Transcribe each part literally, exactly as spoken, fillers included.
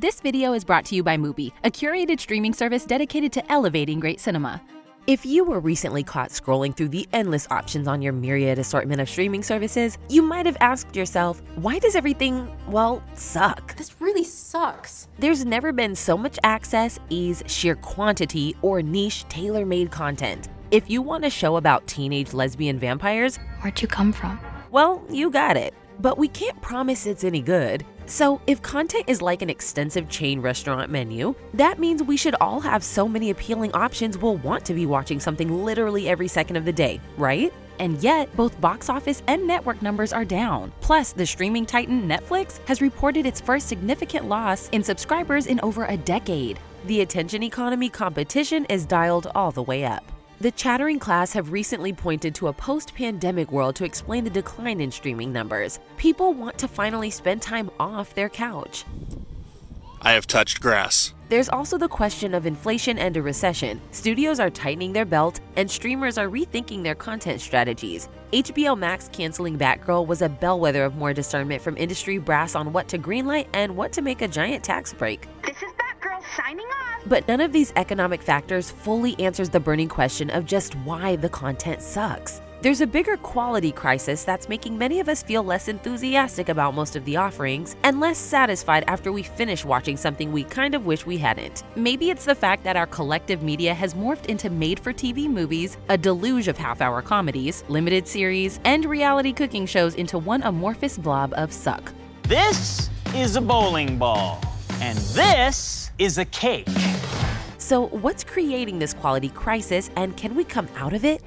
This video is brought to you by MUBI, a curated streaming service dedicated to elevating great cinema. If you were recently caught scrolling through the endless options on your myriad assortment of streaming services, you might have asked yourself, why does everything, well, suck? This really sucks. There's never been so much access, ease, sheer quantity, or niche tailor-made content. If you want a show about teenage lesbian vampires, where'd you come from? Well, you got it. But we can't promise it's any good. So if content is like an extensive chain restaurant menu, that means we should all have so many appealing options we'll want to be watching something literally every second of the day, right? And yet, both box office and network numbers are down. Plus, the streaming titan Netflix has reported its first significant loss in subscribers in over a decade. The attention economy competition is dialed all the way up. The chattering class have recently pointed to a post-pandemic world to explain the decline in streaming numbers. People want to finally spend time off their couch. I have touched grass. There's also the question of inflation and a recession. Studios are tightening their belt, and streamers are rethinking their content strategies. H B O Max canceling Batgirl was a bellwether of more discernment from industry brass on what to greenlight and what to make a giant tax break. This is Batgirl signing off. But none of these economic factors fully answers the burning question of just why the content sucks. There's a bigger quality crisis that's making many of us feel less enthusiastic about most of the offerings and less satisfied after we finish watching something we kind of wish we hadn't. Maybe it's the fact that our collective media has morphed into made-for-T V movies, a deluge of half-hour comedies, limited series, and reality cooking shows into one amorphous blob of suck. This is a bowling ball, and this is a cake. So what's creating this quality crisis, and can we come out of it?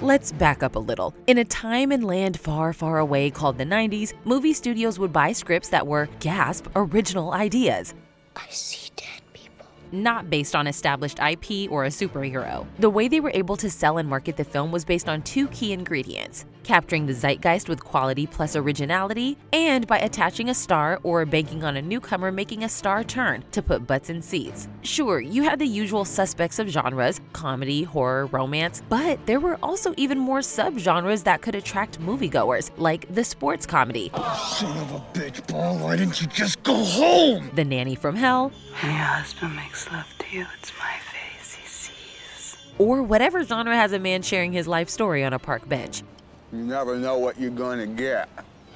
Let's back up a little. In a time and land far, far away called the nineties, movie studios would buy scripts that were, gasp, original ideas. I see dead people. Not based on established I P or a superhero. The way they were able to sell and market the film was based on two key ingredients: capturing the zeitgeist with quality plus originality, and by attaching a star or banking on a newcomer making a star turn to put butts in seats. Sure, you had the usual suspects of genres, comedy, horror, romance, but there were also even more sub-genres that could attract moviegoers, like the sports comedy. Son of a bitch, Paul, why didn't you just go home? The Nanny from Hell. My husband makes love to you, it's my face he sees. Or whatever genre has a man sharing his life story on a park bench. You never know what you're gonna get.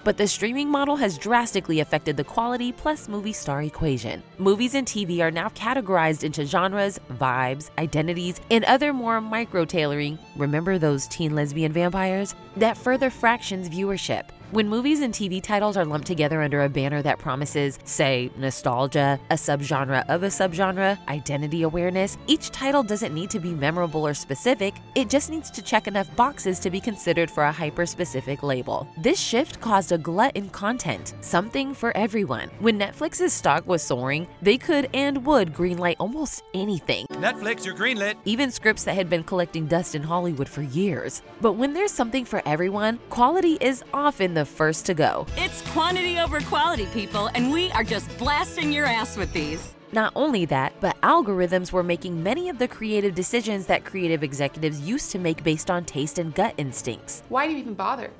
But the streaming model has drastically affected the quality plus movie star equation. Movies and T V are now categorized into genres, vibes, identities, and other more micro-tailoring, remember those teen lesbian vampires, that further fractions viewership. When movies and T V titles are lumped together under a banner that promises, say, nostalgia, a subgenre of a subgenre, identity awareness, each title doesn't need to be memorable or specific, it just needs to check enough boxes to be considered for a hyper-specific label. This shift caused a glut in content, something for everyone. When Netflix's stock was soaring, they could and would greenlight almost anything. Netflix, you're greenlit! Even scripts that had been collecting dust in Hollywood for years. But when there's something for everyone, quality is often the The first to go. It's quantity over quality, people, and we are just blasting your ass with these. Not only that, but algorithms were making many of the creative decisions that creative executives used to make based on taste and gut instincts. Why do you even bother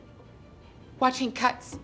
watching cuts,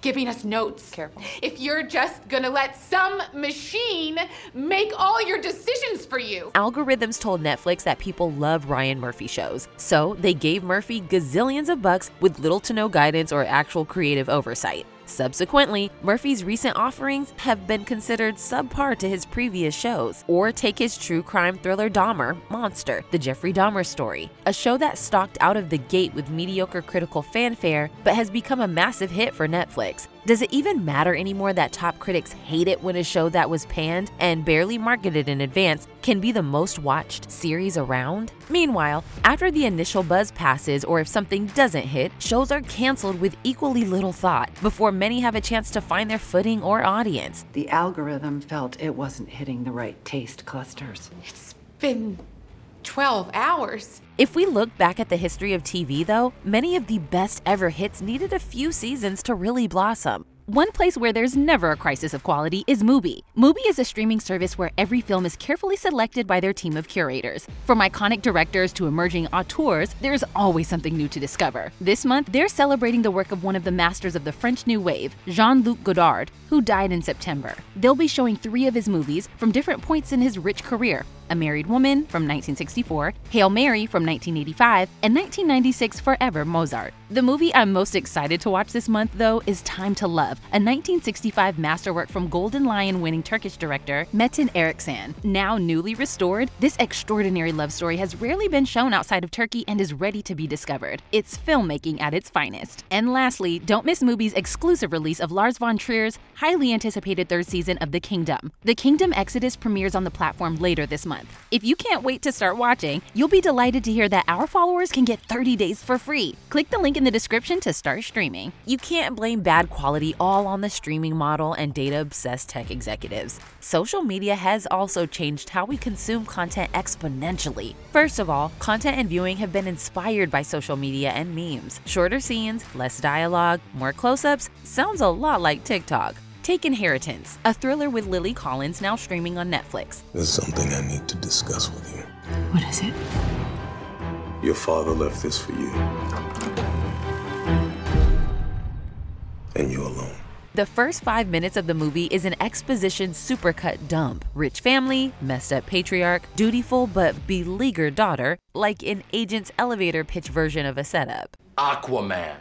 giving us notes? Careful. If you're just gonna let some machine make all your decisions for you. Algorithms told Netflix that people love Ryan Murphy shows, so they gave Murphy gazillions of bucks with little to no guidance or actual creative oversight. Subsequently, Murphy's recent offerings have been considered subpar to his previous shows. Or take his true crime thriller Dahmer, Monster, The Jeffrey Dahmer Story, a show that stalked out of the gate with mediocre critical fanfare but has become a massive hit for Netflix. Does it even matter anymore that top critics hate it when a show that was panned and barely marketed in advance can be the most watched series around? Meanwhile, after the initial buzz passes or if something doesn't hit, shows are canceled with equally little thought before many have a chance to find their footing or audience. The algorithm felt it wasn't hitting the right taste clusters. It's been twelve hours. If we look back at the history of T V though, many of the best ever hits needed a few seasons to really blossom. One place where there's never a crisis of quality is MUBI. MUBI is a streaming service where every film is carefully selected by their team of curators. From iconic directors to emerging auteurs, there's always something new to discover. This month, they're celebrating the work of one of the masters of the French New Wave, Jean-Luc Godard, who died in September. They'll be showing three of his movies from different points in his rich career: A Married Woman from nineteen sixty-four, Hail Mary from nineteen eighty-five, and nineteen ninety-six Forever Mozart. The movie I'm most excited to watch this month, though, is Time to Love, a nineteen sixty-five masterwork from Golden Lion winning Turkish director Metin Erksan. Now newly restored, this extraordinary love story has rarely been shown outside of Turkey and is ready to be discovered. It's filmmaking at its finest. And lastly, don't miss MUBI's exclusive release of Lars von Trier's highly anticipated third season of The Kingdom. The Kingdom Exodus premieres on the platform later this month. If you can't wait to start watching, you'll be delighted to hear that our followers can get thirty days for free. Click the link in the description to start streaming. You can't blame bad quality all on the streaming model and data-obsessed tech executives. Social media has also changed how we consume content exponentially. First of all, content and viewing have been inspired by social media and memes. Shorter scenes, less dialogue, more close-ups. Sounds a lot like TikTok. Take Inheritance, a thriller with Lily Collins, now streaming on Netflix. There's something I need to discuss with you. What is it? Your father left this for you. And you alone. The first five minutes of the movie is an exposition supercut dump. Rich family, messed up patriarch, dutiful but beleaguered daughter, like an agent's elevator pitch version of a setup. Aquaman.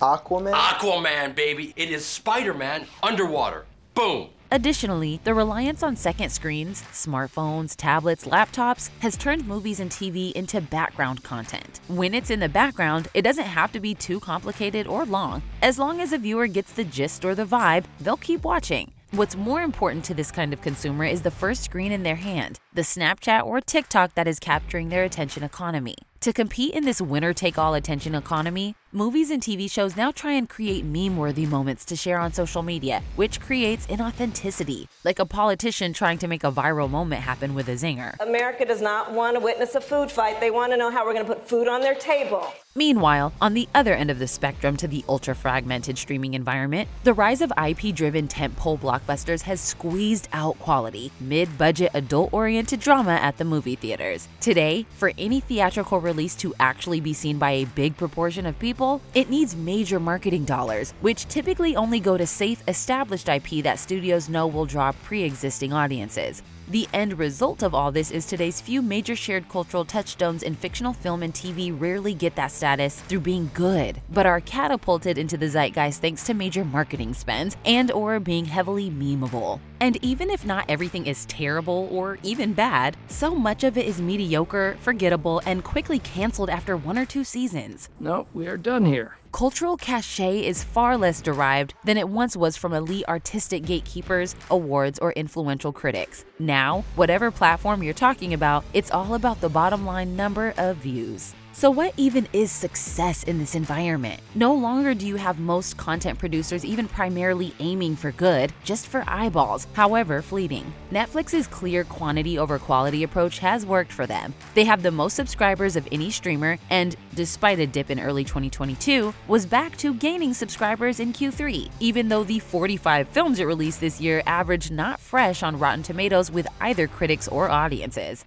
Aquaman? Aquaman, baby. It is Spider-Man underwater. Boom. Additionally, the reliance on second screens, smartphones, tablets, laptops has turned movies and T V into background content. When it's in the background, it doesn't have to be too complicated or long. As long as a viewer gets the gist or the vibe, they'll keep watching. What's more important to this kind of consumer is the first screen in their hand, the Snapchat or TikTok that is capturing their attention economy. To compete in this winner-take-all attention economy, movies and T V shows now try and create meme-worthy moments to share on social media, which creates inauthenticity, like a politician trying to make a viral moment happen with a zinger. America does not want to witness a food fight. They want to know how we're going to put food on their table. Meanwhile, on the other end of the spectrum to the ultra-fragmented streaming environment, the rise of I P-driven tentpole blockbusters has squeezed out quality, mid-budget, adult-oriented drama at the movie theaters. Today, for any theatrical release to actually be seen by a big proportion of people, it needs major marketing dollars, which typically only go to safe, established I P that studios know will draw pre-existing audiences. The end result of all this is today's few major shared cultural touchstones in fictional film and T V rarely get that status through being good, but are catapulted into the zeitgeist thanks to major marketing spends and or being heavily memeable. And even if not everything is terrible or even bad, so much of it is mediocre, forgettable, and quickly canceled after one or two seasons. Nope, we are done here. Cultural cachet is far less derived than it once was from elite artistic gatekeepers, awards, or influential critics. Now, whatever platform you're talking about, it's all about the bottom line number of views. So what even is success in this environment? No longer do you have most content producers even primarily aiming for good, just for eyeballs, however fleeting. Netflix's clear quantity over quality approach has worked for them. They have the most subscribers of any streamer and, despite a dip in early twenty twenty-two, was back to gaining subscribers in Q three, even though the forty-five films it released this year averaged not fresh on Rotten Tomatoes with either critics or audiences.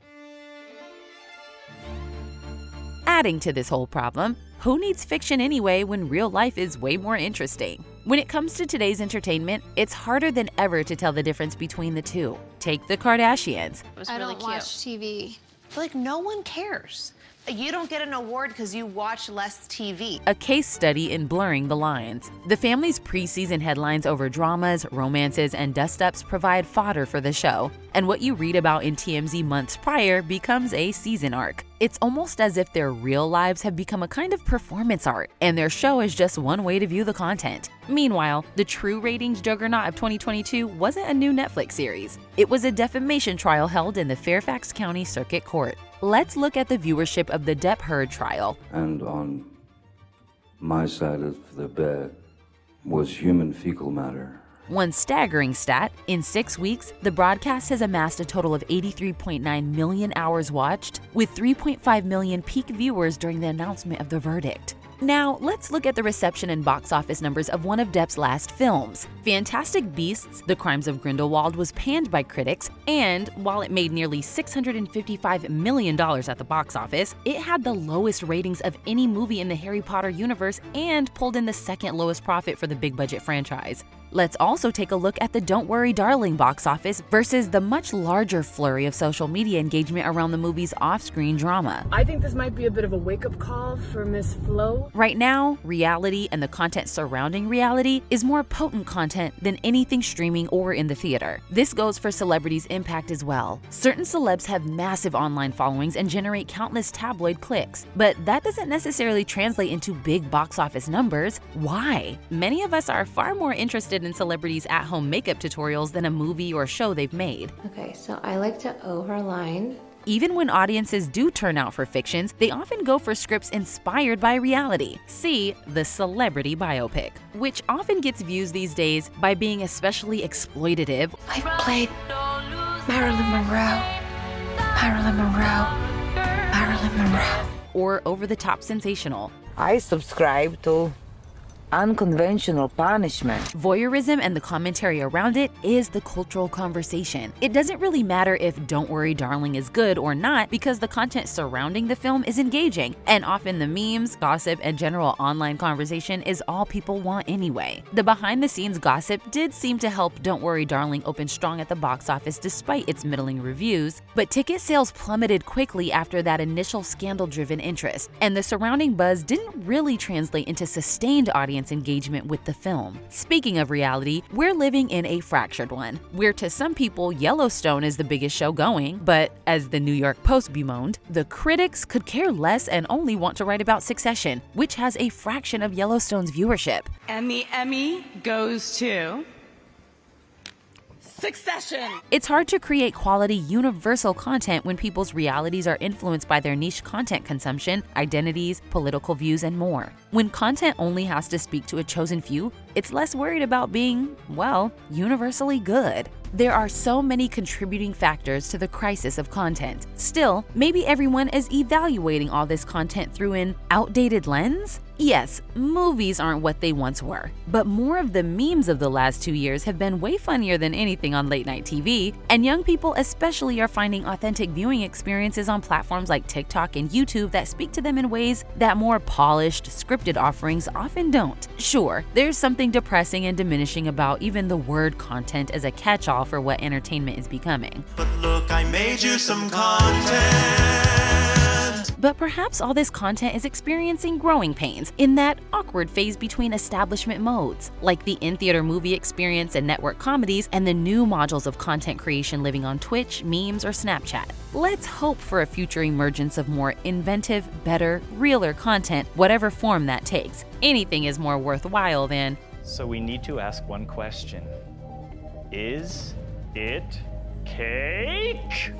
Adding to this whole problem, who needs fiction anyway when real life is way more interesting? When it comes to today's entertainment, it's harder than ever to tell the difference between the two. Take the Kardashians. It was really I don't cute. watch T V. Like, no one cares. You don't get an award because you watch less T V. A case study in blurring the lines. The family's preseason headlines over dramas, romances, and dust-ups provide fodder for the show, and what you read about in T M Z months prior becomes a season arc. It's almost as if their real lives have become a kind of performance art, and their show is just one way to view the content. Meanwhile, the true ratings juggernaut of twenty twenty-two wasn't a new Netflix series. It was a defamation trial held in the Fairfax County Circuit Court. Let's look at the viewership of the Depp-Heard trial. And on my side of the bed was human fecal matter. One staggering stat, in six weeks, the broadcast has amassed a total of eighty-three point nine million hours watched, with three point five million peak viewers during the announcement of the verdict. Now, let's look at the reception and box office numbers of one of Depp's last films. Fantastic Beasts: The Crimes of Grindelwald was panned by critics, and while it made nearly six hundred fifty-five million dollars at the box office, it had the lowest ratings of any movie in the Harry Potter universe and pulled in the second lowest profit for the big-budget franchise. Let's also take a look at the Don't Worry Darling box office versus the much larger flurry of social media engagement around the movie's off-screen drama. I think this might be a bit of a wake-up call for Miss Flo. Right now, reality and the content surrounding reality is more potent content than anything streaming or in the theater. This goes for celebrities' impact as well. Certain celebs have massive online followings and generate countless tabloid clicks, but that doesn't necessarily translate into big box office numbers. Why? Many of us are far more interested in celebrities' at-home makeup tutorials than a movie or show they've made. Okay, so I like to overline. Even when audiences do turn out for fictions, they often go for scripts inspired by reality. See the celebrity biopic, which often gets views these days by being especially exploitative. I played Marilyn Monroe, Marilyn Monroe, Marilyn Monroe. Or over-the-top sensational. I subscribe to unconventional punishment. Voyeurism and the commentary around it is the cultural conversation. It doesn't really matter if Don't Worry Darling is good or not because the content surrounding the film is engaging, and often the memes, gossip, and general online conversation is all people want anyway. The behind-the-scenes gossip did seem to help Don't Worry Darling open strong at the box office despite its middling reviews, but ticket sales plummeted quickly after that initial scandal-driven interest, and the surrounding buzz didn't really translate into sustained audience engagement with the film. Speaking of reality, we're living in a fractured one, where to some people Yellowstone is the biggest show going, but as the New York Post bemoaned, the critics could care less and only want to write about Succession, which has a fraction of Yellowstone's viewership. And the Emmy goes to Succession. It's hard to create quality, universal content when people's realities are influenced by their niche content consumption, identities, political views, and more. When content only has to speak to a chosen few, it's less worried about being, well, universally good. There are so many contributing factors to the crisis of content. Still, maybe everyone is evaluating all this content through an outdated lens? Yes, movies aren't what they once were, but more of the memes of the last two years have been way funnier than anything on late-night T V, and young people especially are finding authentic viewing experiences on platforms like TikTok and YouTube that speak to them in ways that more polished, scripted offerings often don't. Sure, there's something depressing and diminishing about even the word content as a catch-all for what entertainment is becoming. But look, I made you some content. But perhaps all this content is experiencing growing pains in that awkward phase between establishment modes, like the in-theater movie experience and network comedies, and the new modules of content creation living on Twitch, memes, or Snapchat. Let's hope for a future emergence of more inventive, better, realer content, whatever form that takes. Anything is more worthwhile than, so we need to ask one question. Is it cake?